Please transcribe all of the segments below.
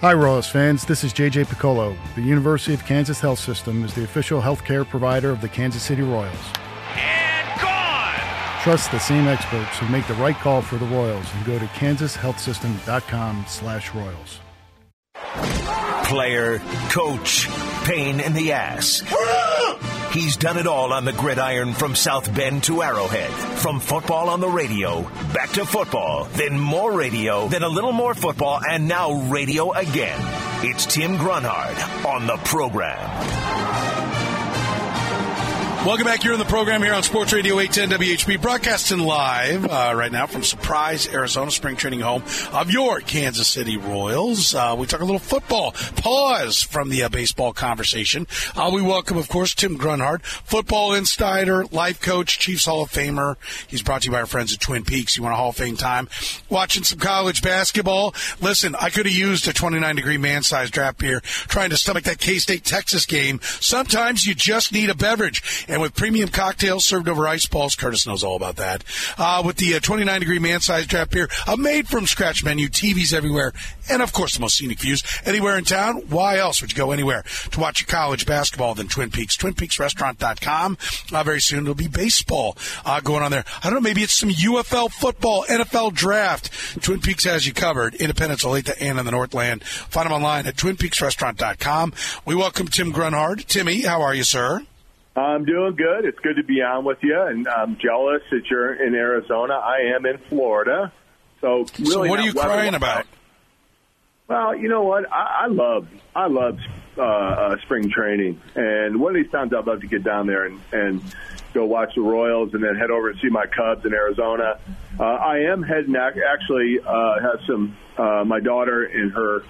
Hi, Royals fans. This is J.J. Piccolo. The University of Kansas Health System is the official healthcare provider of the Kansas City Royals. And gone! Trust the same experts who make the right call for the Royals and go to kansashealthsystem.com/Royals. Player, coach, pain in the ass. He's done it all on the gridiron from South Bend to Arrowhead. From football on the radio, back to football, then more radio, then a little more football, and now radio again. It's Tim Grunhard on the program. Welcome back. You're in the program here on Sports Radio 810 WHB, broadcasting live right now from Surprise, Arizona, spring training home of your Kansas City Royals. We talk a little football. Pause from the baseball conversation. We welcome, of course, Tim Grunhard, football insider, life coach, Chiefs Hall of Famer. He's brought to you by our friends at Twin Peaks. You want a Hall of Fame time? Watching some college basketball. Listen, I could have used a 29-degree man-sized draft beer trying to stomach that K-State-Texas game. Sometimes you just need a beverage. And with premium cocktails served over ice balls, Curtis knows all about that. With the 29-degree man-sized draft beer, a made-from-scratch menu, TVs everywhere, and, of course, the most scenic views anywhere in town. Why else would you go anywhere to watch college basketball than Twin Peaks? TwinPeaksRestaurant.com. Very soon it'll be baseball going on there. I don't know, maybe it's some UFL football, NFL draft. Twin Peaks has you covered. Independence, Olathe, and in the Northland. Find them online at TwinPeaksRestaurant.com. We welcome Tim Grunhard. Timmy, how are you, sir? I'm doing good. It's good to be on with you, and I'm jealous that you're in Arizona. I am in Florida. So what are you crying about? Well, you know what? I love spring training, and one of these times I'd love to get down there and go watch the Royals and then head over and see my Cubs in Arizona. I am heading actually have some my daughter and her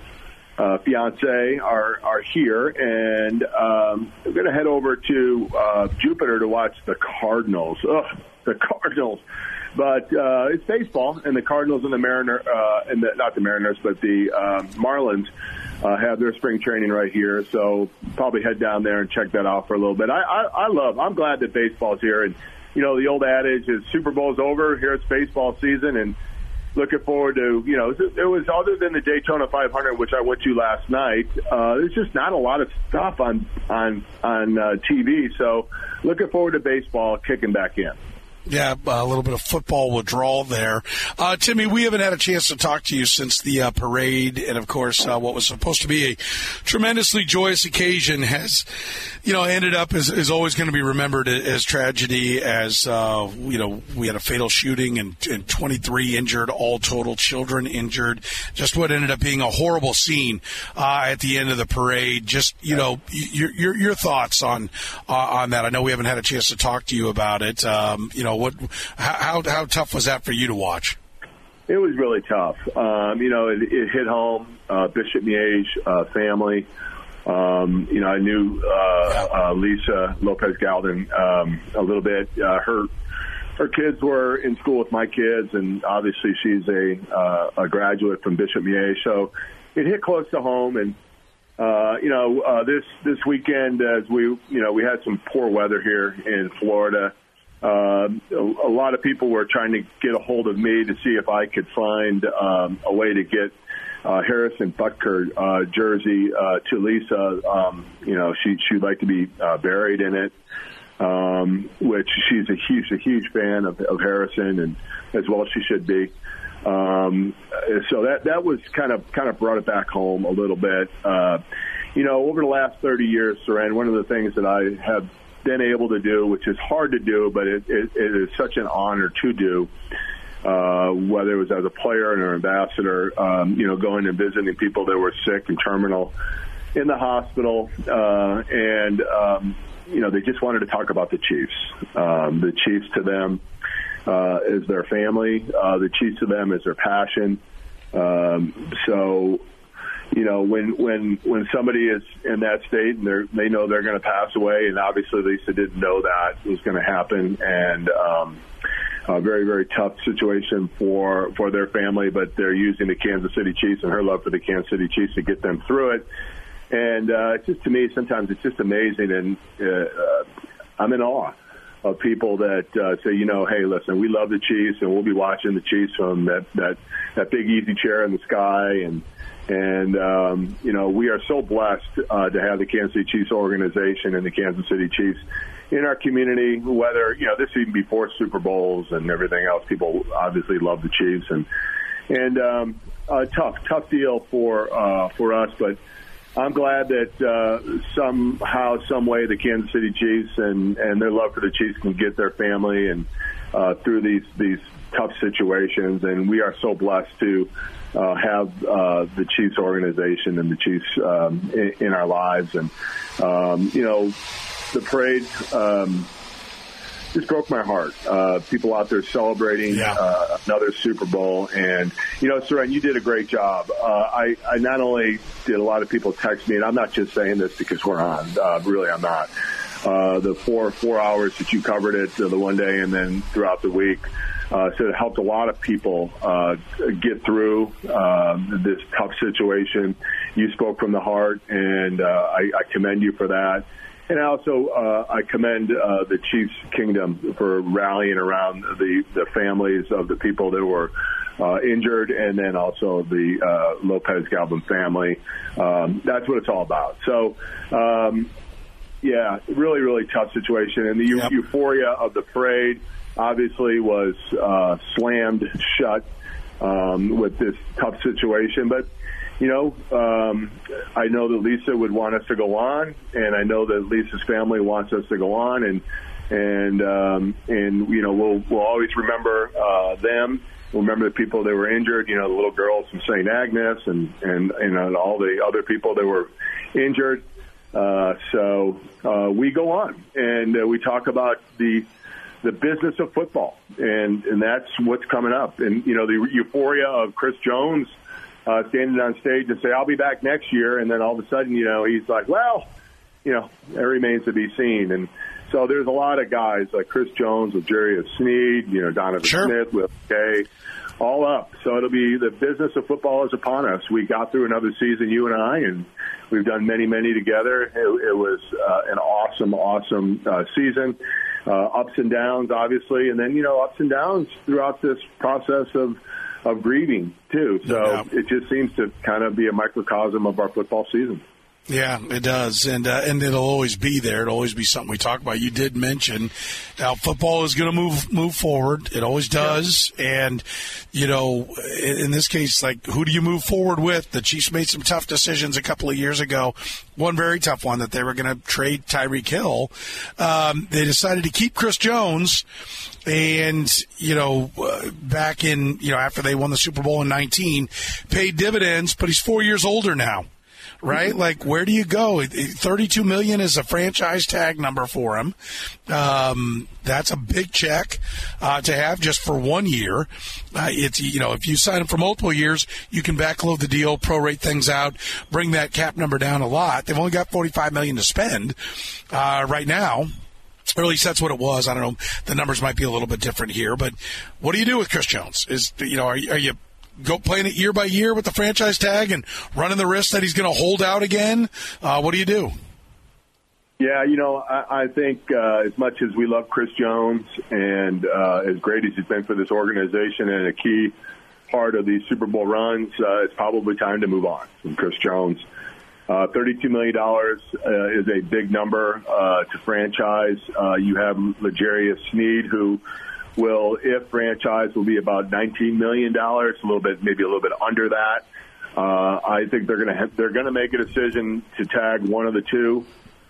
fiance are here, and we're going to head over to Jupiter to watch the Cardinals. Ugh, the Cardinals! But it's baseball, and the Cardinals and the Mariners, not the Mariners, but the Marlins have their spring training right here. So probably head down there and check that out for a little bit. I'm glad that baseball's here, and you know the old adage is Super Bowl's over. Here it's baseball season, and looking forward to, you know, it was other than the Daytona 500, which I went to last night. There's just not a lot of stuff on TV. So looking forward to baseball kicking back in. Yeah, a little bit of football withdrawal there. Timmy, we haven't had a chance to talk to you since the parade, and, of course, what was supposed to be a tremendously joyous occasion has, you know, ended up is always going to be remembered as tragedy, as, you know, we had a fatal shooting and 23 injured, all total, children injured, just what ended up being a horrible scene at the end of the parade. Just, you know, your thoughts on that. I know we haven't had a chance to talk to you about it, you know. How tough was that for you to watch? It was really tough. You know, it hit home. Bishop Miege family. You know, I knew Lisa Lopez Galden a little bit. Her kids were in school with my kids, and obviously she's a graduate from Bishop Miege, so it hit close to home. And you know, this weekend, as we had some poor weather here in Florida. A lot of people were trying to get a hold of me to see if I could find a way to get Harrison Butker jersey to Lisa. You know, she'd like to be buried in it, which she's a huge fan of Harrison, and as well as she should be. So that was kind of brought it back home a little bit. You know, over the last 30 years, Saran, one of the things that I have been able to do, which is hard to do, but it is such an honor to do, whether it was as a player and an ambassador, you know, going and visiting people that were sick and terminal in the hospital. You know, they just wanted to talk about the Chiefs. The Chiefs to them is their family. The Chiefs to them is their passion. So, you know, when somebody is in that state and they know they're going to pass away, and obviously Lisa didn't know that was going to happen, and a very, very tough situation for their family, but they're using the Kansas City Chiefs and her love for the Kansas City Chiefs to get them through it. And it's just, to me, sometimes it's just amazing, and I'm in awe of people that say, you know, hey, listen, we love the Chiefs, and we'll be watching the Chiefs from that big easy chair in the sky, and And, you know, we are so blessed to have the Kansas City Chiefs organization and the Kansas City Chiefs in our community, whether, you know, this even before Super Bowls and everything else, people obviously love the Chiefs. And tough deal for us, but I'm glad that somehow, some way, the Kansas City Chiefs and their love for the Chiefs can get their family and through these tough situations. And we are so blessed to have the Chiefs organization and the Chiefs in our lives. And, you know, the parade just broke my heart. People out there celebrating another Super Bowl. And, you know, Soren, you did a great job. I not only did a lot of people text me, and I'm not just saying this because we're on. Really, I'm not. The four hours that you covered it, the one day and then throughout the week, so it helped a lot of people get through this tough situation. You spoke from the heart, and I commend you for that. And also, I commend the Chiefs Kingdom for rallying around the families of the people that were injured, and then also the Lopez Galden family. That's what it's all about. So, yeah, really, really tough situation. And the euphoria of the parade obviously was slammed shut with this tough situation. But, you know, I know that Lisa would want us to go on, and I know that Lisa's family wants us to go on, and you know, we'll always remember them. We'll remember the people that were injured. You know, the little girls from St. Agnes, and all the other people that were injured. So we go on, and we talk about the business of football, and that's what's coming up. And you know, the euphoria of Chris Jones standing on stage and say, "I'll be back next year," and then all of a sudden, you know, he's like, "Well, you know, it remains to be seen." And so there's a lot of guys like Chris Jones, L'Jarius Sneed, you know, Donovan Smith, Willie Gay, all up. So it'll be the business of football is upon us. We got through another season, you and I, and we've done many together. It was an awesome season. Ups and downs, obviously, and then, you know, ups and downs throughout this process of grieving, too. So it just seems to kind of be a microcosm of our football season. Yeah, it does, and it'll always be there. It'll always be something we talk about. You did mention how football is going to move forward. It always does, and, you know, in this case, like, who do you move forward with? The Chiefs made some tough decisions a couple of years ago, one very tough one, that they were going to trade Tyreek Hill. They decided to keep Chris Jones, and, you know, back in, you know, after they won the Super Bowl in 19, paid dividends, but he's 4 years older now. Right? Like, where do you go? $32 million is a franchise tag number for him. That's a big check to have just for 1 year. It's, you know, if you sign him for multiple years, you can backload the deal, prorate things out, bring that cap number down a lot. They've only got $45 million to spend right now. Or at least that's what it was. I don't know. The numbers might be a little bit different here. But what do you do with Chris Jones? Is, you know, are you go playing it year by year with the franchise tag and running the risk that he's going to hold out again? What do you do? Yeah, you know, I think as much as we love Chris Jones and as great as he's been for this organization and a key part of these Super Bowl runs, it's probably time to move on from Chris Jones. $32 million is a big number to franchise. You have L'Jarius Sneed, who will, if franchise, will be about $19 million, maybe a little bit under that. I think they're going to make a decision to tag one of the two.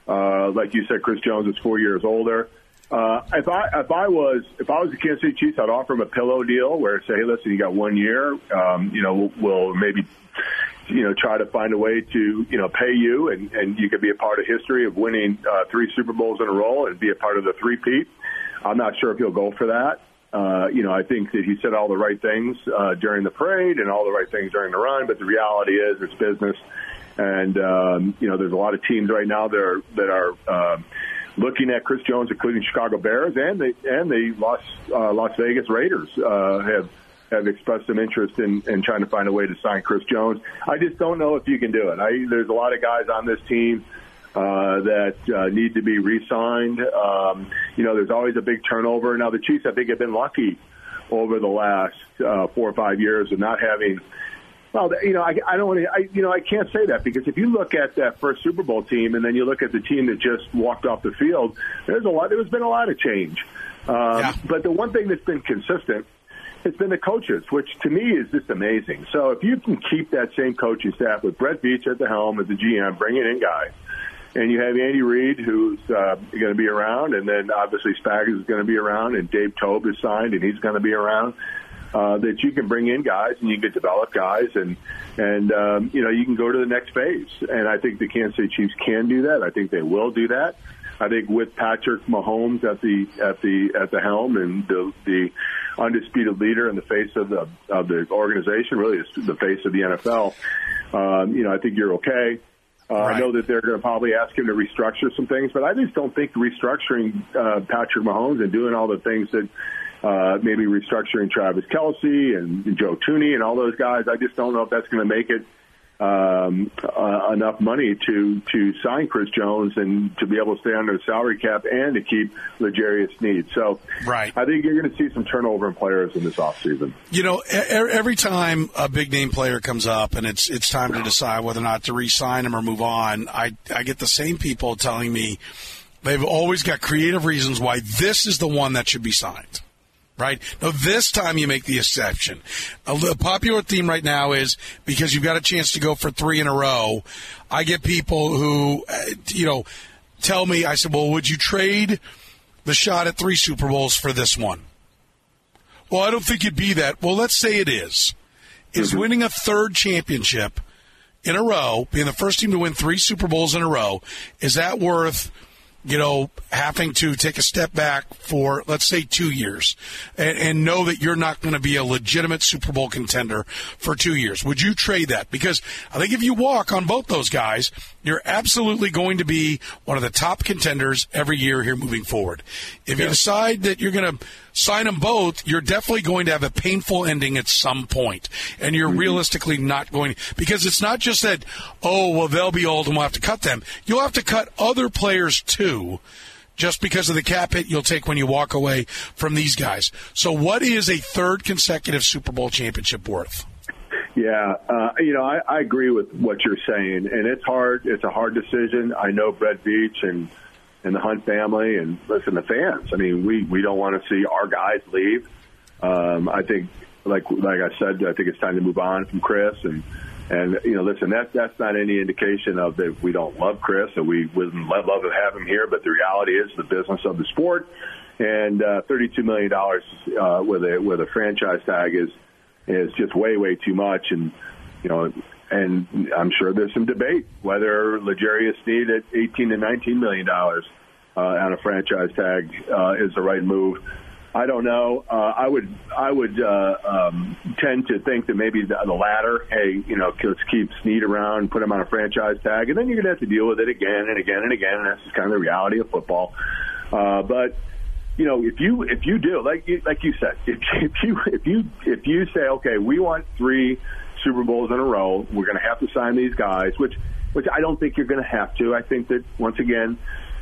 Like you said, Chris Jones is 4 years older. If I was the Kansas City Chiefs, I'd offer him a pillow deal where I'd say, hey, listen, you got 1 year. You know, we'll maybe, you know, try to find a way to, you know, pay you, and you could be a part of history of winning three Super Bowls in a row and be a part of the three-peat. I'm not sure if he'll go for that. You know, I think that he said all the right things during the parade and all the right things during the run, but the reality is it's business. And, you know, there's a lot of teams right now that are looking at Chris Jones, including Chicago Bears, and the Las Vegas Raiders have expressed some interest in trying to find a way to sign Chris Jones. I just don't know if you can do it. There's a lot of guys on this team that need to be re-signed. You know, there's always a big turnover. Now, the Chiefs, I think, have been lucky over the last 4 or 5 years of not having Well, you know, I don't want to. You know, I can't say that because if you look at that first Super Bowl team, and then you look at the team that just walked off the field, there's a lot. There's been a lot of change, but the one thing that's been consistent, it's been the coaches, which to me is just amazing. So if you can keep that same coaching staff with Brett Veach at the helm as the GM, bringing in guys, and you have Andy Reid who's going to be around, and then obviously Spagnuolo is going to be around, and Dave Tobe is signed, and he's going to be around. That you can bring in guys and you can develop guys and you know, you can go to the next phase. And I think the Kansas City Chiefs can do that. I think they will do that. I think with Patrick Mahomes at the helm and the undisputed leader in the face of the organization, really the face of the NFL, you know, I think you're okay. Right. I know that they're going to probably ask him to restructure some things, but I just don't think restructuring Patrick Mahomes and doing all the things that maybe restructuring Travis Kelce and Joe Thuney and all those guys. I just don't know if that's going to make it enough money to sign Chris Jones and to be able to stay under the salary cap and to keep L'Jarius Sneed. So right. I think you're going to see some turnover in players in this offseason. You know, every time a big-name player comes up and it's time to decide whether or not to re-sign him or move on, I get the same people telling me they've always got creative reasons why this is the one that should be signed. Right? No, this time you make the exception. A popular theme right now is because you've got a chance to go for three in a row. I get people who, you know, tell me, I said, well, would you trade the shot at three Super Bowls for this one? Well, I don't think it'd be that. Well, let's say it is. Is winning a third championship in a row, being the first team to win three Super Bowls in a row, is that worth, you know, having to take a step back for, let's say, 2 years and know that you're not going to be a legitimate Super Bowl contender for 2 years? Would you trade that? Because I think if you walk on both those guys, you're absolutely going to be one of the top contenders every year here moving forward. If you decide that you're going to sign them both, you're definitely going to have a painful ending at some point. And you're realistically not going – because it's not just that, oh, well, they'll be old and we'll have to cut them. You'll have to cut other players too just because of the cap hit you'll take when you walk away from these guys. So what is a third consecutive Super Bowl championship worth? Yeah, you know, I agree with what you're saying, and it's hard. It's a hard decision. I know Brett Veach and the Hunt family, and listen, the fans. I mean, we don't want to see our guys leave. I think, like I said, I think it's time to move on from Chris. And you know, listen, that's not any indication of that we don't love Chris, and we wouldn't love to have him here. But the reality is, the business of the sport, and $32 million with a franchise tag is just way too much, and you know, and I'm sure there's some debate whether L'Jarius Sneed at $18 to $19 million on a franchise tag is the right move. I don't know. I would tend to think that maybe the latter. Hey, you know, let's keep Sneed around, put him on a franchise tag, and then you're gonna have to deal with it again and again and again. And that's just kind of the reality of football. But you know, if you do, like you said, if you say, okay, we want three Super Bowls in a row, we're going to have to sign these guys, which I don't think you're going to have to. I think that once again,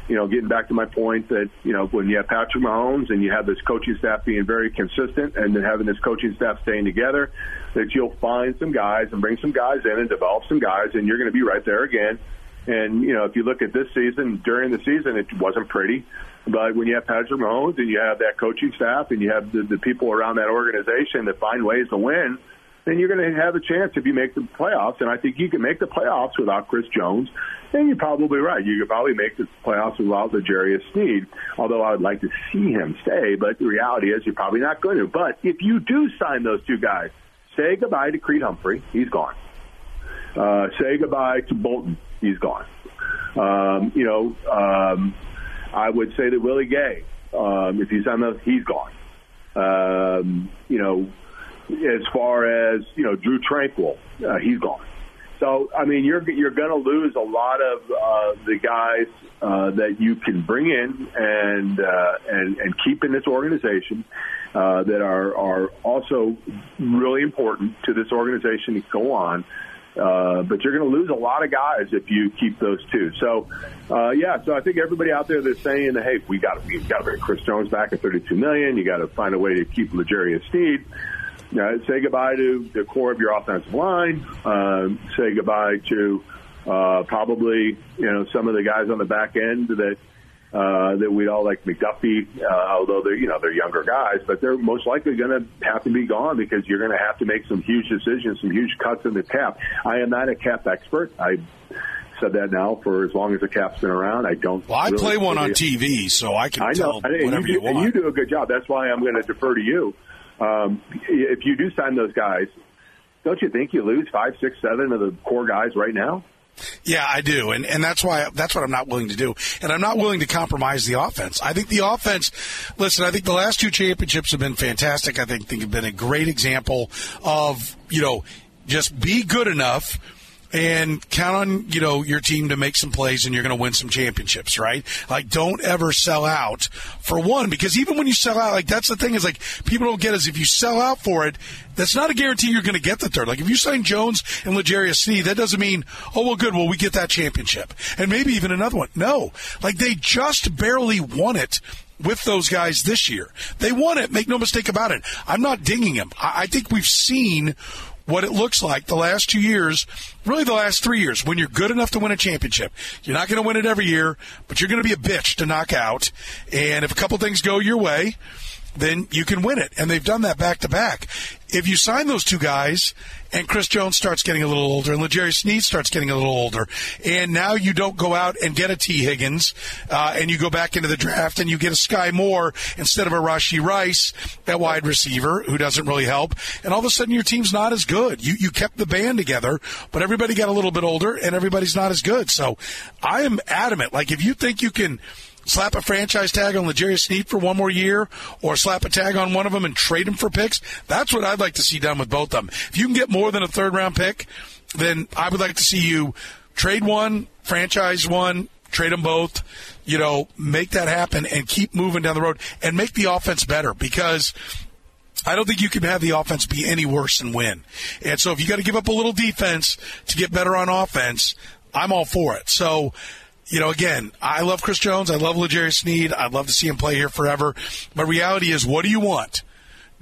you know, getting back to my point that, you know, when you have Patrick Mahomes and you have this coaching staff being very consistent and then having this coaching staff staying together, that you'll find some guys and bring some guys in and develop some guys, and you're going to be right there again. And, you know, if you look at this season, during the season, it wasn't pretty. But when you have Patrick Mahomes and you have that coaching staff and you have the people around that organization that find ways to win, then you're going to have a chance if you make the playoffs. And I think you can make the playoffs without Chris Jones. And you're probably right. You could probably make the playoffs without L'Jarius Sneed, although I would like to see him stay. But the reality is you're probably not going to. But if you do sign those two guys, say goodbye to Creed Humphrey. He's gone. Say goodbye to Bolton. He's gone. You know, I would say that Willie Gay, if he's on the, he's gone. You know, as far as, you know, Drew Tranquill, he's gone. So, I mean, you're going to lose a lot of the guys that you can bring in and keep in this organization that are also really important to this organization to go on. But you're going to lose a lot of guys if you keep those two. So, so I think everybody out there that's saying, hey, we've got to bring Chris Jones back at $32 million. You got to find a way to keep L'Jarius Sneed. Say goodbye to the core of your offensive line. Say goodbye to probably some of the guys on the back end that we'd all like McDuffie, although they're younger guys, but they're most likely going to have to be gone because you're going to have to make some huge decisions, some huge cuts in the cap. I am not a cap expert. I said that now for as long as the cap's been around. I don't. Well, I really play one on TV, so I can tell whatever you want. And you do a good job. That's why I'm going to defer to you. If you do sign those guys, don't you think you lose 5, 6, 7 of the core guys right now? Yeah, I do, and that's why that's what I'm not willing to do, and I'm not willing to compromise the offense. I think the offense, listen, I think the last two championships have been fantastic. I think have been a great example of just be good enough and count on your team to make some plays, and you're going to win some championships, right? Like, don't ever sell out for one, because even when you sell out, like, that's the thing is, like, people don't get is if you sell out for it, that's not a guarantee you're going to get the third. Like, if you sign Jones and L'Jarius Sneed, that doesn't mean, oh, well, good, well, we get that championship and maybe even another one. No, like, they just barely won it with those guys this year. They won it, make no mistake about it. I'm not dinging them. I think we've seen what it looks like the last 2 years, really the last 3 years, when you're good enough to win a championship. You're not going to win it every year, but you're going to be a bitch to knock out. And if a couple things go your way, then you can win it. And they've done that back-to-back. If you sign those two guys, and Chris Jones starts getting a little older, and L'Jarius Sneed starts getting a little older, and now you don't go out and get a T. Higgins, and you go back into the draft, and you get a Sky Moore instead of a Rashee Rice, that wide receiver, who doesn't really help, and all of a sudden your team's not as good. You kept the band together, but everybody got a little bit older, and everybody's not as good. So I am adamant. Like, if you think you can slap a franchise tag on L'Jarius Sneed for one more year, or slap a tag on one of them and trade them for picks, that's what I'd like to see done with both of them. If you can get more than a third-round pick, then I would like to see you trade one, franchise one, trade them both, make that happen and keep moving down the road and make the offense better, because I don't think you can have the offense be any worse than win. And so if you got to give up a little defense to get better on offense, I'm all for it. So, again, I love Chris Jones. I love L'Jarius Sneed. I'd love to see him play here forever. But reality is, what do you want?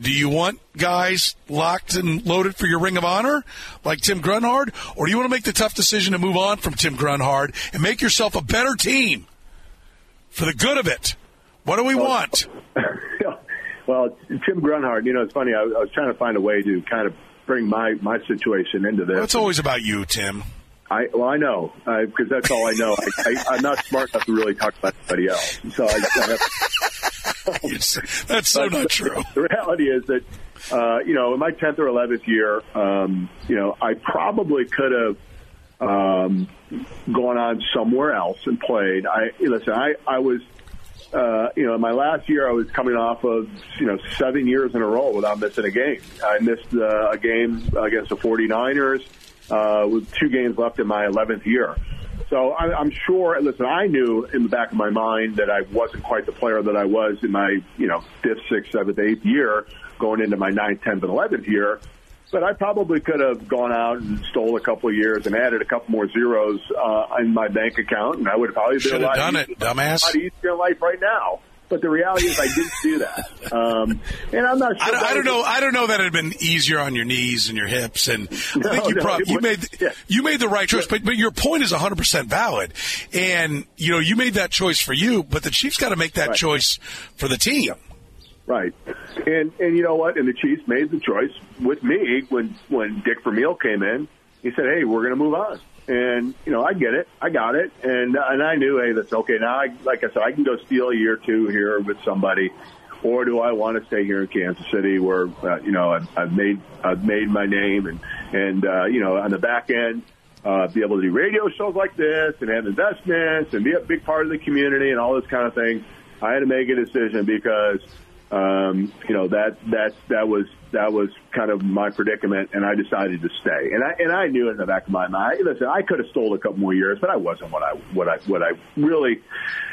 Do you want guys locked and loaded for your Ring of Honor like Tim Grunhard? Or do you want to make the tough decision to move on from Tim Grunhard and make yourself a better team for the good of it? What do we want? Well, Tim Grunhard, it's funny. I was trying to find a way to kind of bring my situation into this. Well, it's always about you, Tim. I know, because that's all I know. I'm not smart enough to really talk about anybody else. So that's so not true. The reality is that, in my 10th or 11th year, I probably could have gone on somewhere else and played. I was, in my last year, I was coming off of, 7 years in a row without missing a game. I missed a game against the 49ers. With 2 games left in my 11th year. So I'm sure, listen, I knew in the back of my mind that I wasn't quite the player that I was in my, 5th, 6th, 7th, 8th year going into my 9th, 10th, and 11th year. But I probably could have gone out and stole a couple of years and added a couple more zeros in my bank account, and I would have probably been a lot easier in life right now. But the reality is I didn't do that. And I'm not sure. I don't know that it had been easier on your knees and your hips. And I think you made the right choice. But your point is 100% valid. And, you made that choice for you. But the Chiefs got to make that choice for the team. Right. And you know what? And the Chiefs made the choice with me when Dick Vermeil came in. He said, hey, we're going to move on. And, I get it. I got it. And I knew, hey, that's okay. Now, like I said, I can go steal a year or two here with somebody. Or do I want to stay here in Kansas City where, I've made my name and on the back end, be able to do radio shows like this and have investments and be a big part of the community and all those kind of things. I had to make a decision because, that was kind of my predicament, and I decided to stay. And I knew in the back of my mind, listen, I could have stole a couple more years, but I wasn't what I really.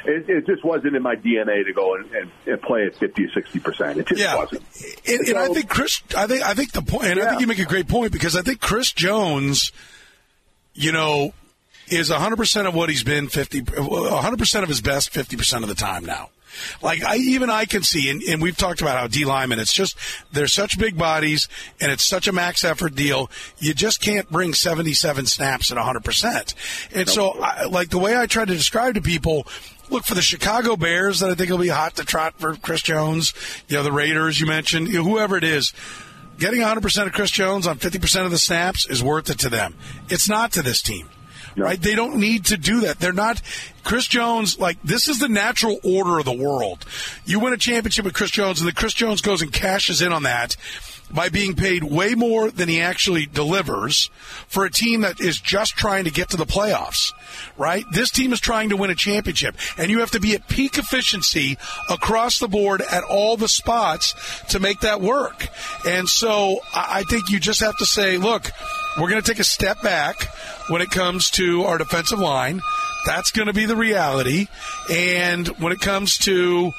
It just wasn't in my DNA to go and play at 50 or 60%. It just wasn't. And I think I think the point, and I think you make a great point, because I think Chris Jones, is 100% of what he's been 50%, 100% of his best 50% of the time now. Like, I can see, and we've talked about how D linemen, it's just, they're such big bodies, and it's such a max effort deal. You just can't bring 77 snaps at 100%. And so, the way I try to describe to people, look for the Chicago Bears that I think will be hot to trot for Chris Jones, the Raiders you mentioned, whoever it is. Getting 100% of Chris Jones on 50% of the snaps is worth it to them. It's not to this team. Yep. Right? They don't need to do that. They're not – Chris Jones, this is the natural order of the world. You win a championship with Chris Jones, and then Chris Jones goes and cashes in on that by being paid way more than he actually delivers for a team that is just trying to get to the playoffs, right? This team is trying to win a championship, and you have to be at peak efficiency across the board at all the spots to make that work. And so I think you just have to say, look, we're going to take a step back when it comes to our defensive line. That's going to be the reality. And when it comes to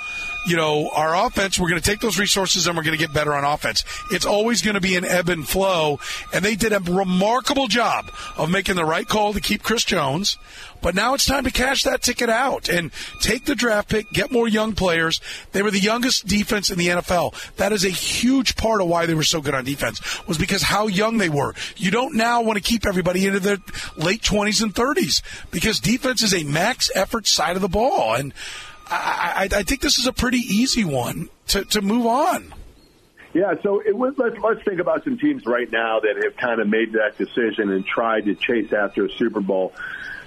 our offense, we're going to take those resources and we're going to get better on offense. It's always going to be an ebb and flow, and they did a remarkable job of making the right call to keep Chris Jones, but now it's time to cash that ticket out and take the draft pick, get more young players. They were the youngest defense in the NFL. That is a huge part of why they were so good on defense, was because how young they were. You don't now want to keep everybody into their late 20s and 30s because defense is a max effort side of the ball, and I think this is a pretty easy one to move on. Yeah, so let's think about some teams right now that have kind of made that decision and tried to chase after a Super Bowl.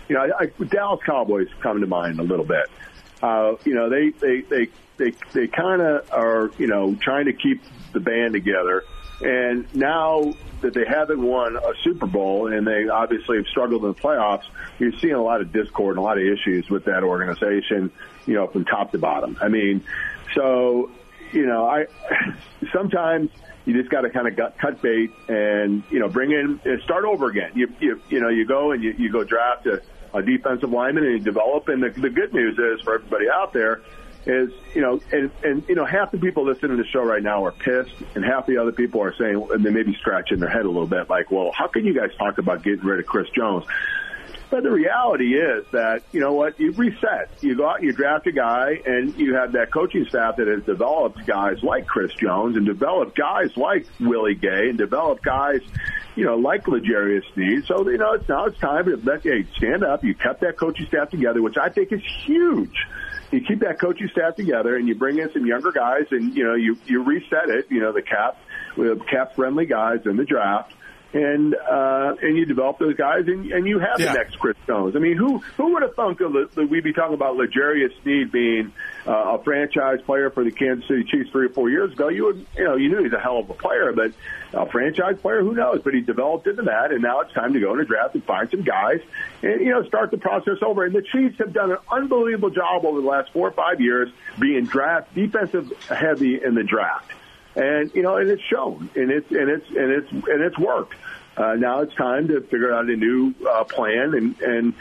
Dallas Cowboys come to mind a little bit. They kind of are trying to keep the band together, and now that they haven't won a Super Bowl and they obviously have struggled in the playoffs, you're seeing a lot of discord and a lot of issues with that organization, from top to bottom. I mean, so, sometimes you just got to kind of cut bait and, bring in and start over again. You go and you go draft a defensive lineman and you develop. And the good news is for everybody out there is, half the people listening to the show right now are pissed, and half the other people are saying, and they may be scratching their head a little bit, like, well, how can you guys talk about getting rid of Chris Jones? But the reality is that, you reset. You go out and you draft a guy, and you have that coaching staff that has developed guys like Chris Jones and developed guys like Willie Gay and developed guys, like L'Jarius Sneed. So, now it's time to stand up. You kept that coaching staff together, which I think is huge. You keep that coaching staff together, and you bring in some younger guys, and, you reset it, the cap-friendly guys in the draft. And you develop those guys, and you have the next Chris Jones. I mean, who would have thought that we'd be talking about L'Jarius Sneed being a franchise player for the Kansas City Chiefs 3 or 4 years ago? You knew he's a hell of a player, but a franchise player, who knows? But he developed into that, and now it's time to go in a draft and find some guys and start the process over. And the Chiefs have done an unbelievable job over the last 4 or 5 years being defensive heavy in the draft. And and it's shown, and it's worked. Now it's time to figure out a new plan, and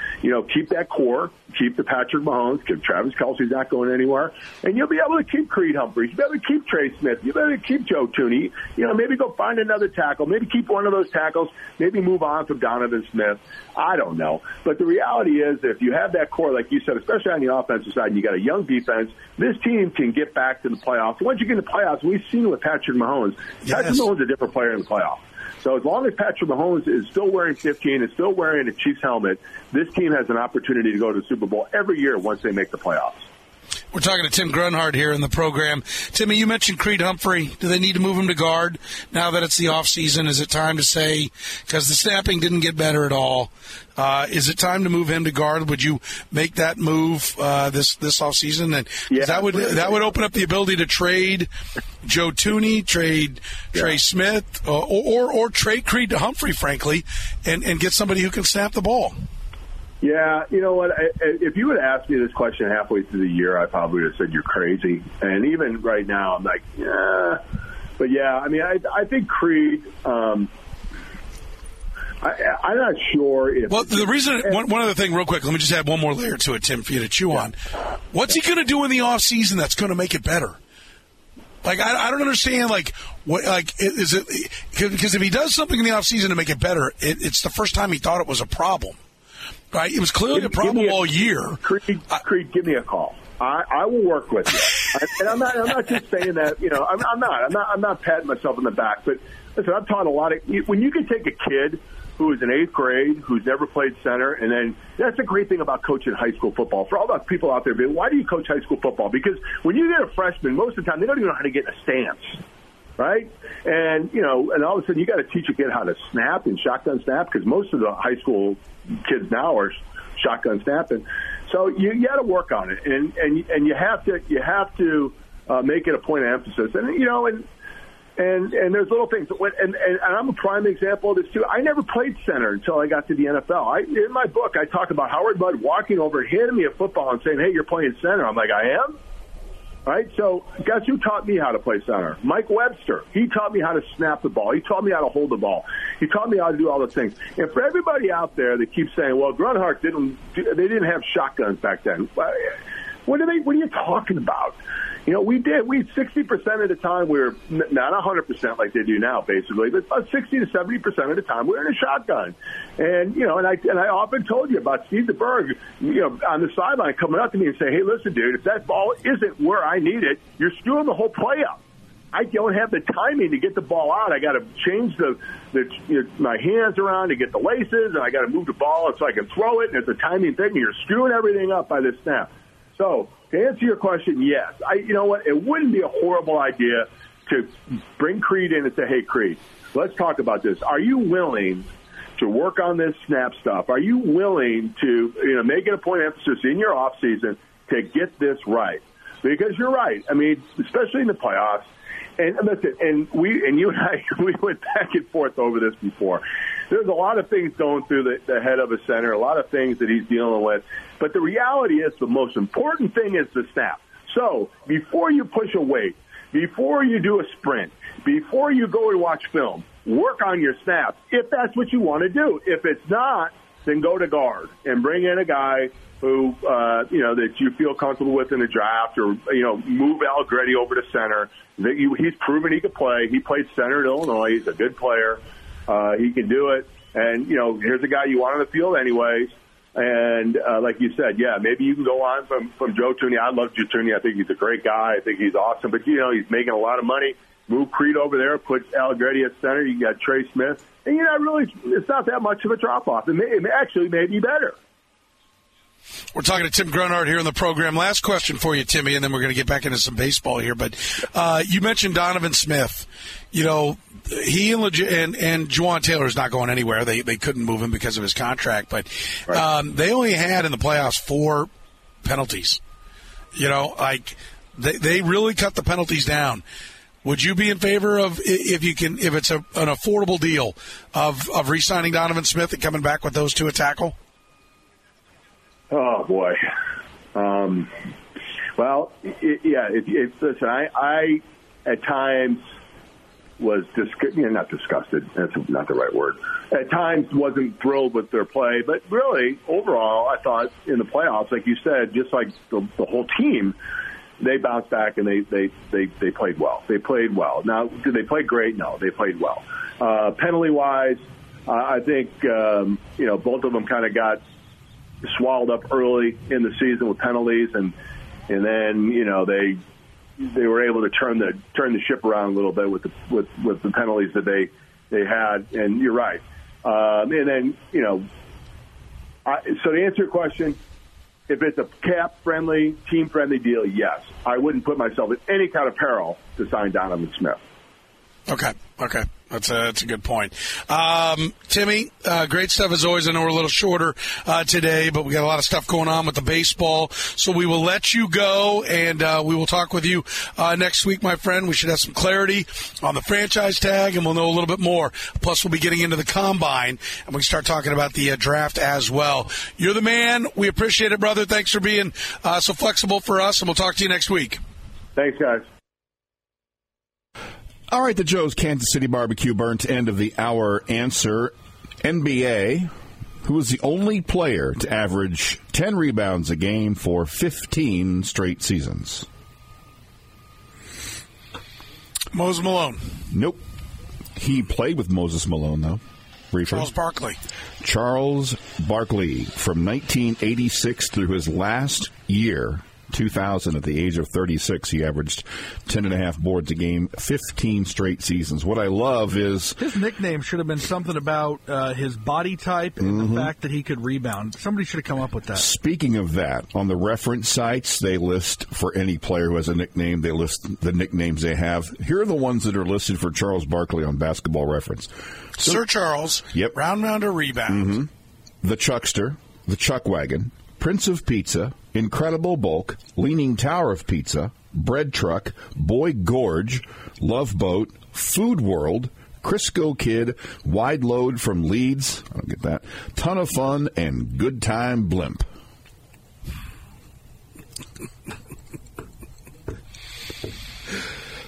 keep that core, keep the Patrick Mahomes, because Travis Kelce's not going anywhere, and you'll be able to keep Creed Humphrey, you'll be able to keep Trey Smith, you'll be able to keep Joe Thuney. Maybe go find another tackle, maybe keep one of those tackles, maybe move on from Donovan Smith. I don't know, but the reality is that if you have that core, like you said, especially on the offensive side, and you got a young defense, this team can get back to the playoffs. Once you get in the playoffs, we've seen with Patrick Mahomes. Yes. Patrick Mahomes is a different player in the playoffs. So as long as Patrick Mahomes is still wearing 15 and still wearing a Chiefs helmet, this team has an opportunity to go to the Super Bowl every year once they make the playoffs. We're talking to Tim Grunhard here in the program. Timmy, you mentioned Creed Humphrey. Do they need to move him to guard now that it's the offseason? Is it time to say, because the snapping didn't get better at all, is it time to move him to guard? Would you make that move this offseason? And that would open up the ability to trade Joe Thuney, Trey Smith, or trade Creed Humphrey, frankly, and get somebody who can snap the ball. Yeah, you know what? If you would ask me this question halfway through the year, I probably would have said you're crazy. And even right now, I'm like, yeah. But yeah, I mean, I think Creed. I'm not sure if. Well, the reason one other thing, real quick. Let me just add one more layer to it, Tim, for you to chew on. What's he going to do in the off season that's going to make it better? Like, I don't understand, is it because if he does something in the off season to make it better, it's the first time he thought it was a problem. Right, it was clearly a problem all year. Creed, give me a call. I will work with you. And I'm not just saying that, you know, I'm not patting myself on the back, but listen, I've taught a lot of, when you can take a kid who is in eighth grade, who's never played center, and then that's the great thing about coaching high school football. For all the people out there, why do you coach high school football? Because when you get a freshman, most of the time they don't even know how to get in a stance, right? And, you know, and all of a sudden you got to teach a kid how to snap and shotgun snap, because most of the high school kids now are shotgun snapping. So you got to work on it, and you have to make it a point of emphasis. And, you know, and there's little things. And I'm a prime example of this, too. I never played center until I got to the NFL. In my book, I talk about Howard Budd walking over, handing me a football and saying, hey, you're playing center. I'm like, I am? All right, so guess who taught me how to play center? Mike Webster. He taught me how to snap the ball. He taught me how to hold the ball. He taught me how to do all those things. And for everybody out there that keeps saying, well, Grunhard didn't have shotguns back then. What are you talking about? You know, we did. 60% of the time we were, not 100% like they do now, basically, but about 60 to 70% of the time we were in a shotgun. And, you know, and I often told you about Steve DeBerg, you know, on the sideline coming up to me and saying, hey, listen, dude, if that ball isn't where I need it, you're screwing the whole play up. I don't have the timing to get the ball out. I got to change my hands around to get the laces, and I got to move the ball so I can throw it, and it's a timing thing, and you're screwing everything up by this snap. So, to answer your question, yes. You know what? It wouldn't be a horrible idea to bring Creed in and say, hey, Creed, let's talk about this. Are you willing to work on this snap stuff? Are you willing to, you know, make it a point of emphasis in your offseason to get this right? Because you're right. I mean, especially in the playoffs. And listen, you and I went back and forth over this before. There's a lot of things going through the head of a center, a lot of things that he's dealing with. But the reality is the most important thing is the snap. So before you push a weight, before you do a sprint, before you go and watch film, work on your snaps if that's what you want to do. If it's not, then go to guard and bring in a guy who, you know, that you feel comfortable with in the draft, or, you know, move Allegretti over to center. He's proven he could play. He played center at Illinois. He's a good player. He can do it. And, you know, here's a guy you want on the field anyways. And like you said, yeah, maybe you can go on from Joe Thuney. I love Joe Thuney. I think he's a great guy. I think he's awesome. But, you know, he's making a lot of money. Move Creed over there, put Allegretti at center. You got Trey Smith. And you're not really – it's not that much of a drop-off. It actually may be better. We're talking to Tim Grunhard here on the program. Last question for you, Timmy, and then we're going to get back into some baseball here. But you mentioned Donovan Smith. You know, he and Juwan Taylor's not going anywhere. They couldn't move him because of his contract. But right. They only had in the playoffs 4 penalties. You know, like they really cut the penalties down. Would you be in favor of, if it's an affordable deal, of re-signing Donovan Smith and coming back with those 2 a tackle? Oh, boy. Yeah. Listen, I at times was not disgusted. That's not the right word. At times wasn't thrilled with their play. But really, overall, I thought in the playoffs, like you said, just like the whole team, they bounced back and they played well. They played well. Now, did they play great? No, they played well. Penalty-wise, I think, you know, both of them kind of got swallowed up early in the season with penalties, and then, you know, they were able to turn the ship around a little bit with the penalties that they had. And you're right. And then, you know, so to answer your question, if it's a cap-friendly, team-friendly deal, yes. I wouldn't put myself in any kind of peril to sign Donovan Smith. Okay. That's a good point. Timmy, great stuff as always. I know we're a little shorter today, but we got a lot of stuff going on with the baseball. So we will let you go, and we will talk with you next week, my friend. We should have some clarity on the franchise tag, and we'll know a little bit more. Plus, we'll be getting into the combine, and we can start talking about the draft as well. You're the man. We appreciate it, brother. Thanks for being so flexible for us, and we'll talk to you next week. Thanks, guys. All right, the Joe's Kansas City Barbecue burnt end of the hour answer. NBA, who was the only player to average 10 rebounds a game for 15 straight seasons? Moses Malone. Nope. He played with Moses Malone, though. Reefer. Charles Barkley from 1986 through his last year 2000 at the age of 36. He averaged 10.5 boards a game, 15 straight seasons. What I love is... his nickname should have been something about his body type and the fact that he could rebound. Somebody should have come up with that. Speaking of that, on the reference sites, they list for any player who has a nickname, they list the nicknames they have. Here are the ones that are listed for Charles Barkley on Basketball Reference. So, Sir Charles, Round Rounder Rebound. The Chuckster, the Chuck Wagon, Prince of Pizza, Incredible Bulk, Leaning Tower of Pizza, Bread Truck, Boy Gorge, Love Boat, Food World, Crisco Kid, Wide Load from Leeds, I don't get that, Ton of Fun, and Good Time Blimp.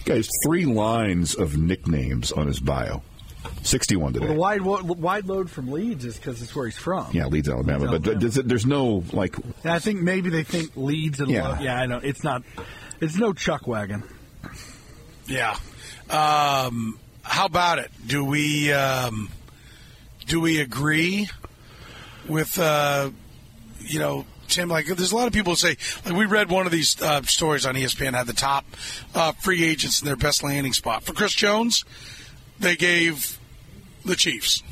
Guys, 3 lines of nicknames on his bio. 61 today. Well, the wide load from Leeds is because it's where he's from. Yeah, Leeds, Alabama. But there's no, like... and I think maybe they think Leeds and... yeah, I know. It's not... it's no chuck wagon. Yeah. How about it? Do we agree with, Tim, like, there's a lot of people who say, like, we read one of these stories on ESPN, had the top free agents in their best landing spot. For Chris Jones... they gave the Chiefs.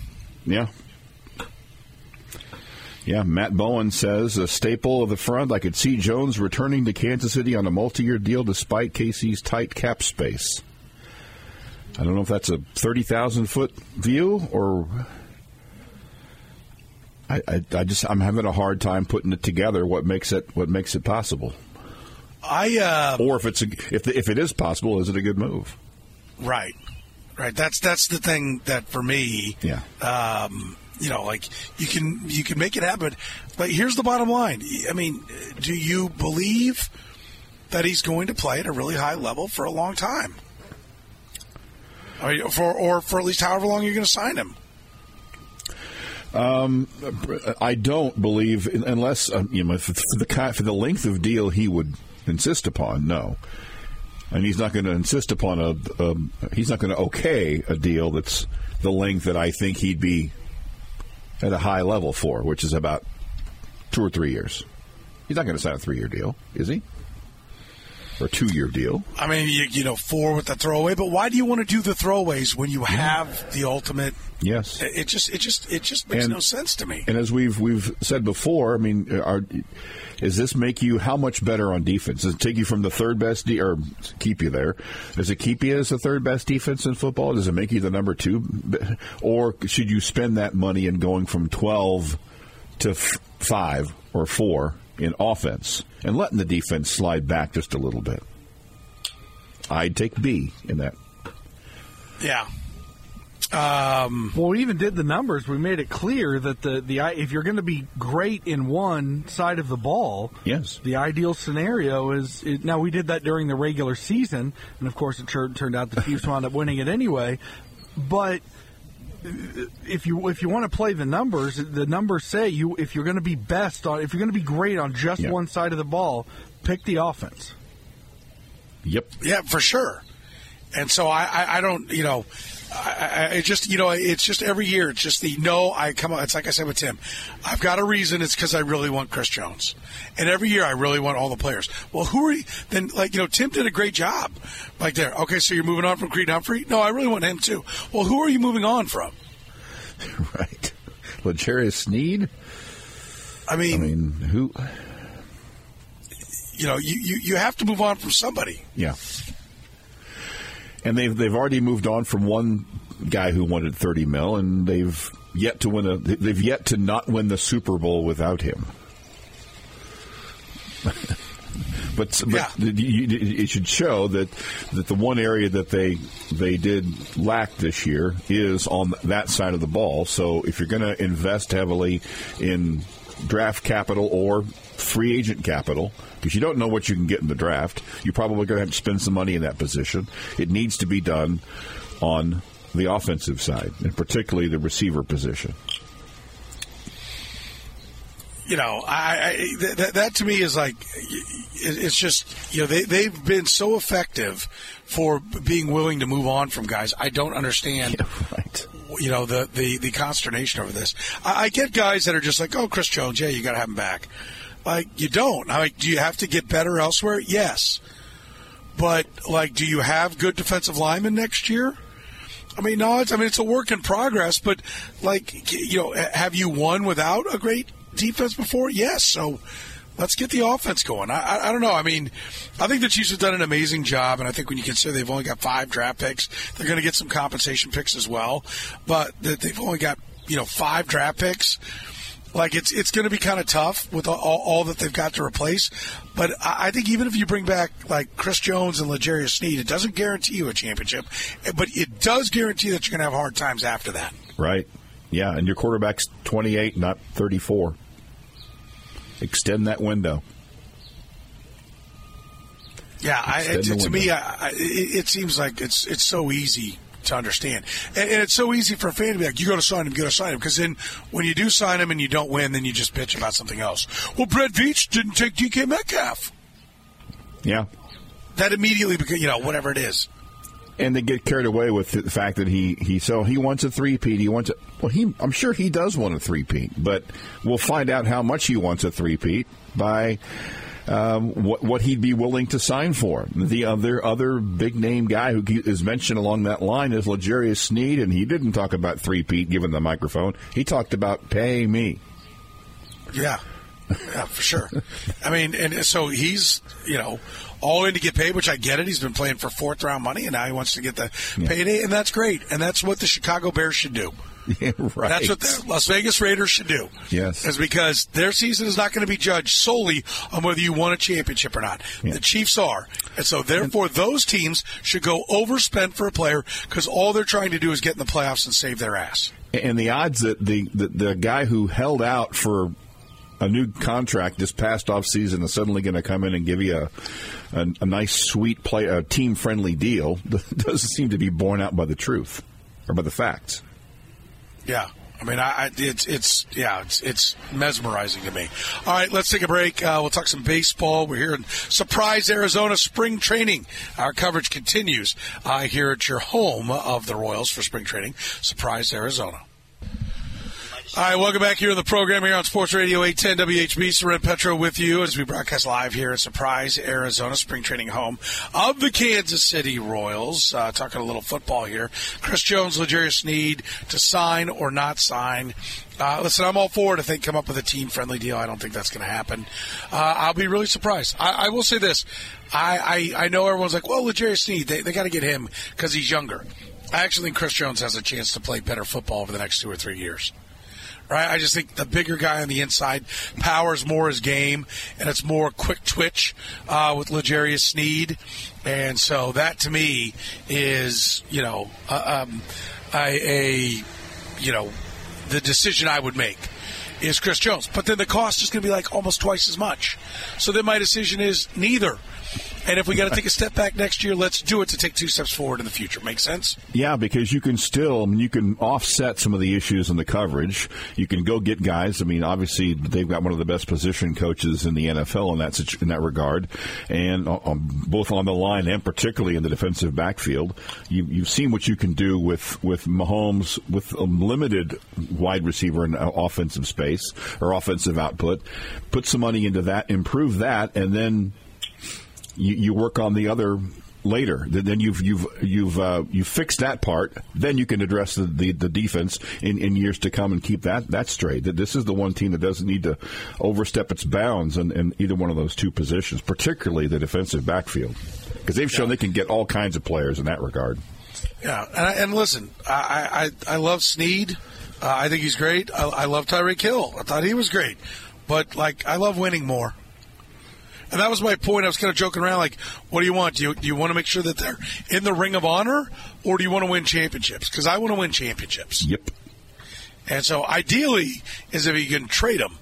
Yeah. Yeah, Matt Bowen says, a staple of the front, I could see Jones returning to Kansas City on a multi-year deal despite KC's tight cap space. I don't know if that's a 30,000-foot view or... I'm having a hard time putting it together, what makes it possible. Or if it is possible, is it a good move? Right. Right, that's the thing that for me, you can make it happen. But here's the bottom line. I mean, do you believe that he's going to play at a really high level for a long time, or for at least however long you're going to sign him? I don't believe, unless for the length of deal he would insist upon. No. And he's not going to insist upon he's not going to okay a deal that's the length that I think he'd be at a high level for, which is about 2 or 3 years. He's not going to sign a 3-year deal, is he? Or a 2-year deal. I mean, 4 with the throwaway. But why do you want to do the throwaways when you have the ultimate? Yes, it just makes no sense to me. And as we've said before, I mean, does this make you how much better on defense? Does it take you from the third best or keep you there? Does it keep you as the third best defense in football? Does it make you the number 2? Or should you spend that money in going from 12 to 5 or 4? In offense and letting the defense slide back just a little bit? I'd take B in that. Yeah. Well, we even did the numbers. We made it clear that the if you're going to be great in one side of the ball, yes, the ideal scenario is – now, we did that during the regular season, and, of course, it turned out the Chiefs wound up winning it anyway. But – If you want to play the numbers say if you're going to be if you're going to be great on just one side of the ball, pick the offense. Yep. Yeah, for sure. And so I don't, it's just every year. It's just it's like I said with Tim, I've got a reason. It's because I really want Chris Jones. And every year I really want all the players. Well, who are you? Then, Tim did a great job right there. Okay, so you're moving on from Creed Humphrey? No, I really want him too. Well, who are you moving on from? Right. L'Jarius Sneed? I mean, who? You have to move on from somebody. Yeah. And they've already moved on from one guy who wanted $30 million, and they've yet to not win the Super Bowl without him. It should show that the one area that they did lack this year is on that side of the ball. So if you're going to invest heavily in draft capital or free agent capital, because you don't know what you can get in the draft, you're probably going to have to spend some money in that position. It needs to be done on the offensive side, and particularly the receiver position. That to me is like, it's just, they've been so effective for being willing to move on from guys. I don't understand, the consternation over this. I get guys that are just like, oh, Chris Jones, yeah, you got to have him back. Like, you don't. I mean, do you have to get better elsewhere? Yes. But, like, do you have good defensive linemen next year? I mean, no, it's a work in progress, but, like, you know, have you won without a great defense before? Yes. So let's get the offense going. I don't know. I mean, I think the Chiefs have done an amazing job, and I think when you consider they've only got 5 draft picks, they're going to get some compensation picks as well, but they've only got, 5 draft picks. Like, it's going to be kind of tough with all that they've got to replace. But I think even if you bring back, like, Chris Jones and L'Jarius Sneed, it doesn't guarantee you a championship. But it does guarantee that you're going to have hard times after that. Right. Yeah, and your quarterback's 28, not 34. Extend that window. Yeah, it seems like it's so easy to understand. And it's so easy for a fan to be like, you got to sign him, because then when you do sign him and you don't win, then you just bitch about something else. Well, Brett Veach didn't take DK Metcalf. Yeah. That immediately becomes, whatever it is. And they get carried away with the fact that he wants a three-peat. I'm sure he does want a three-peat, but we'll find out how much he wants a three-peat by what he'd be willing to sign for. The other big-name guy who is mentioned along that line is L'Jarius Sneed, and he didn't talk about three-peat given the microphone. He talked about pay me. Yeah, for sure. I mean, and so he's, all in to get paid, which I get it. He's been playing for fourth-round money, and now he wants to get the payday, and that's great. And that's what the Chicago Bears should do. Yeah, right. That's what the Las Vegas Raiders should do. Yes. Is because their season is not going to be judged solely on whether you won a championship or not. Yeah. The Chiefs are. And so, therefore, those teams should go overspend for a player because all they're trying to do is get in the playoffs and save their ass. And the odds that the guy who held out for a new contract this past offseason is suddenly going to come in and give you a nice, sweet, a team-friendly deal doesn't seem to be borne out by the truth or by the facts. Yeah, I mean, it's mesmerizing to me. All right, let's take a break. We'll talk some baseball. We're here in Surprise, Arizona, spring training. Our coverage continues here at your home of the Royals for spring training, Surprise, Arizona. All right, welcome back here to the program here on Sports Radio 810 WHB. Seren Petro with you as we broadcast live here at Surprise, Arizona, spring training home of the Kansas City Royals. Talking a little football here. Chris Jones, L'Jarius Sneed to sign or not sign. Listen, I'm all for it. I think come up with a team-friendly deal. I don't think that's going to happen. I'll be really surprised. I will say this. I know everyone's like, well, L'Jarius Sneed, they got to get him because he's younger. I actually think Chris Jones has a chance to play better football over the next 2 or 3 years. Right, I just think the bigger guy on the inside powers more his game, and it's more quick twitch with L'Jarius Sneed, and so that to me is the decision I would make is Chris Jones. But then the cost is going to be like almost twice as much. So then my decision is neither. And if we got to take a step back next year, let's do it to take 2 steps forward in the future. Make sense? Yeah, because you can still, you can offset some of the issues in the coverage. You can go get guys. I mean, obviously they've got one of the best position coaches in the NFL in that regard, and both on the line and particularly in the defensive backfield. You've seen what you can do with Mahomes with a limited wide receiver in offensive space or offensive output. Put some money into that, improve that, and then You work on the other later. Then you fixed that part. Then you can address the defense in years to come and keep that straight. This is the one team that doesn't need to overstep its bounds in either one of those two positions, particularly the defensive backfield, because they've shown they can get all kinds of players in that regard. Yeah, and listen, I love Sneed. I think he's great. I love Tyreek Hill. I thought he was great, but like I love winning more. And that was my point. I was kind of joking around, like, what do you want? Do you want to make sure that they're in the Ring of Honor, or do you want to win championships? Because I want to win championships. Yep. And so ideally is if you can trade them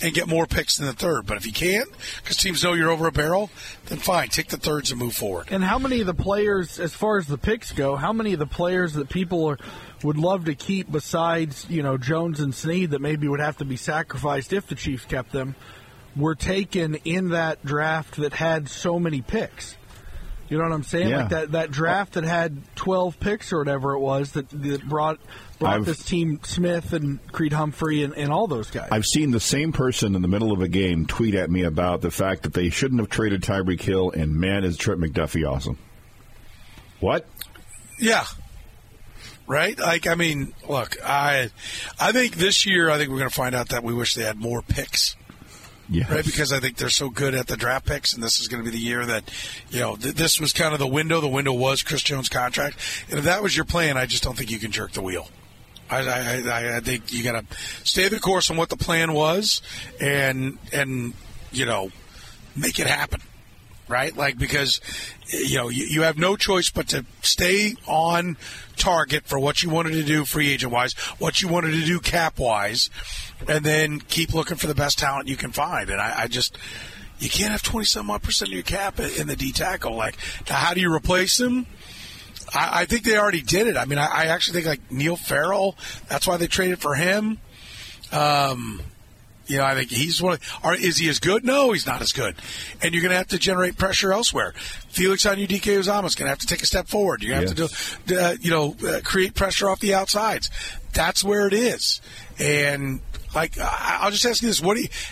and get more picks than the third. But if you can't, because teams know you're over a barrel, then fine, take the thirds and move forward. And how many of the players, as far as the picks go, how many of the players that people would love to keep besides, Jones and Sneed that maybe would have to be sacrificed if the Chiefs kept them, were taken in that draft that had so many picks? You know what I'm saying? Yeah. Like that draft that had 12 picks or whatever it was that brought this team, Smith and Creed Humphrey and all those guys. I've seen the same person in the middle of a game tweet at me about the fact that they shouldn't have traded Tyreek Hill, and man, is Trent McDuffie awesome. What? Yeah. Right? Like, I mean, look, I think this year we're going to find out that we wish they had more picks. Yes. Right, because I think they're so good at the draft picks, and this is going to be the year that, you know, this was kind of the window. The window was Chris Jones' contract, and if that was your plan, I just don't think you can jerk the wheel. I think you got to stay the course on what the plan was, and you know, make it happen, right? Like, because you know you have no choice but to stay on target for what you wanted to do free agent wise, what you wanted to do cap wise. And then keep looking for the best talent you can find. And I just, you can't have 20-some-odd% of your cap in the D tackle. Like, now how do you replace him? I think they already did it. I mean, I actually think, like, Neil Farrell, that's why they traded for him. You know, I think he's one of – is he as good? No, he's not as good. And you're going to have to generate pressure elsewhere. Felix Onyedike Uzomah is going to have to take a step forward. You're going to have to, create pressure off the outsides. That's where it is. And – like, I'll just ask you this: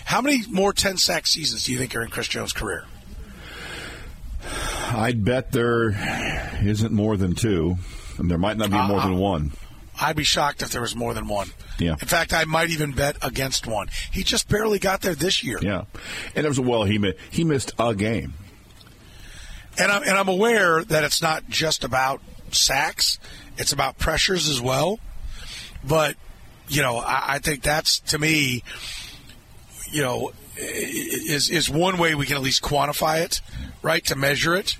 how many more 10-sack seasons do you think are in Chris Jones' career? I'd bet there isn't more than two, and there might not be more than one. I'd be shocked if there was more than one. Yeah. In fact, I might even bet against one. He just barely got there this year. Yeah, and it was he missed a game. And I'm aware that it's not just about sacks; it's about pressures as well. But. You know, I think that's, to me, you know, is one way we can at least quantify it, right? To measure it,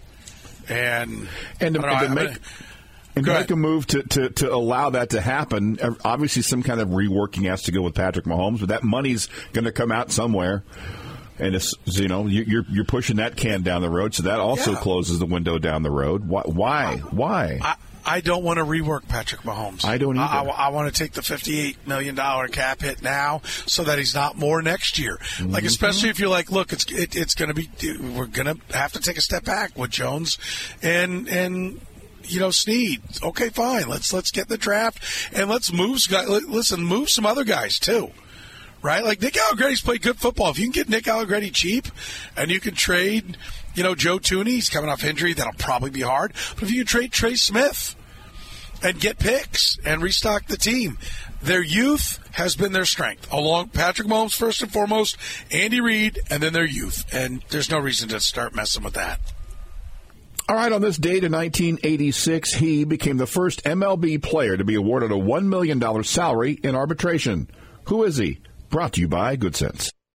and to make a move to allow that to happen. Obviously, some kind of reworking has to go with Patrick Mahomes, but that money's going to come out somewhere, and it's, you know, you're pushing that can down the road, so that also closes the window down the road. Why? I don't want to rework Patrick Mahomes. I don't either. I want to take the $58 million cap hit now so that he's not more next year. Mm-hmm. Like, especially if you're like, look, it's going to be – we're going to have to take a step back with Jones and you know, Sneed. Okay, fine. Let's get the draft and let's move – listen, move some other guys too. Right? Like, Nick Allegretti's played good football. If you can get Nick Allegretti cheap and you can trade – you know, Joe Thuney, he's coming off injury. That'll probably be hard. But if you trade Trey Smith and get picks and restock the team, their youth has been their strength. Along Patrick Mahomes, first and foremost, Andy Reid, and then their youth. And there's no reason to start messing with that. All right, on this date in 1986, he became the first MLB player to be awarded a $1 million salary in arbitration. Who is he? Brought to you by Good Sense.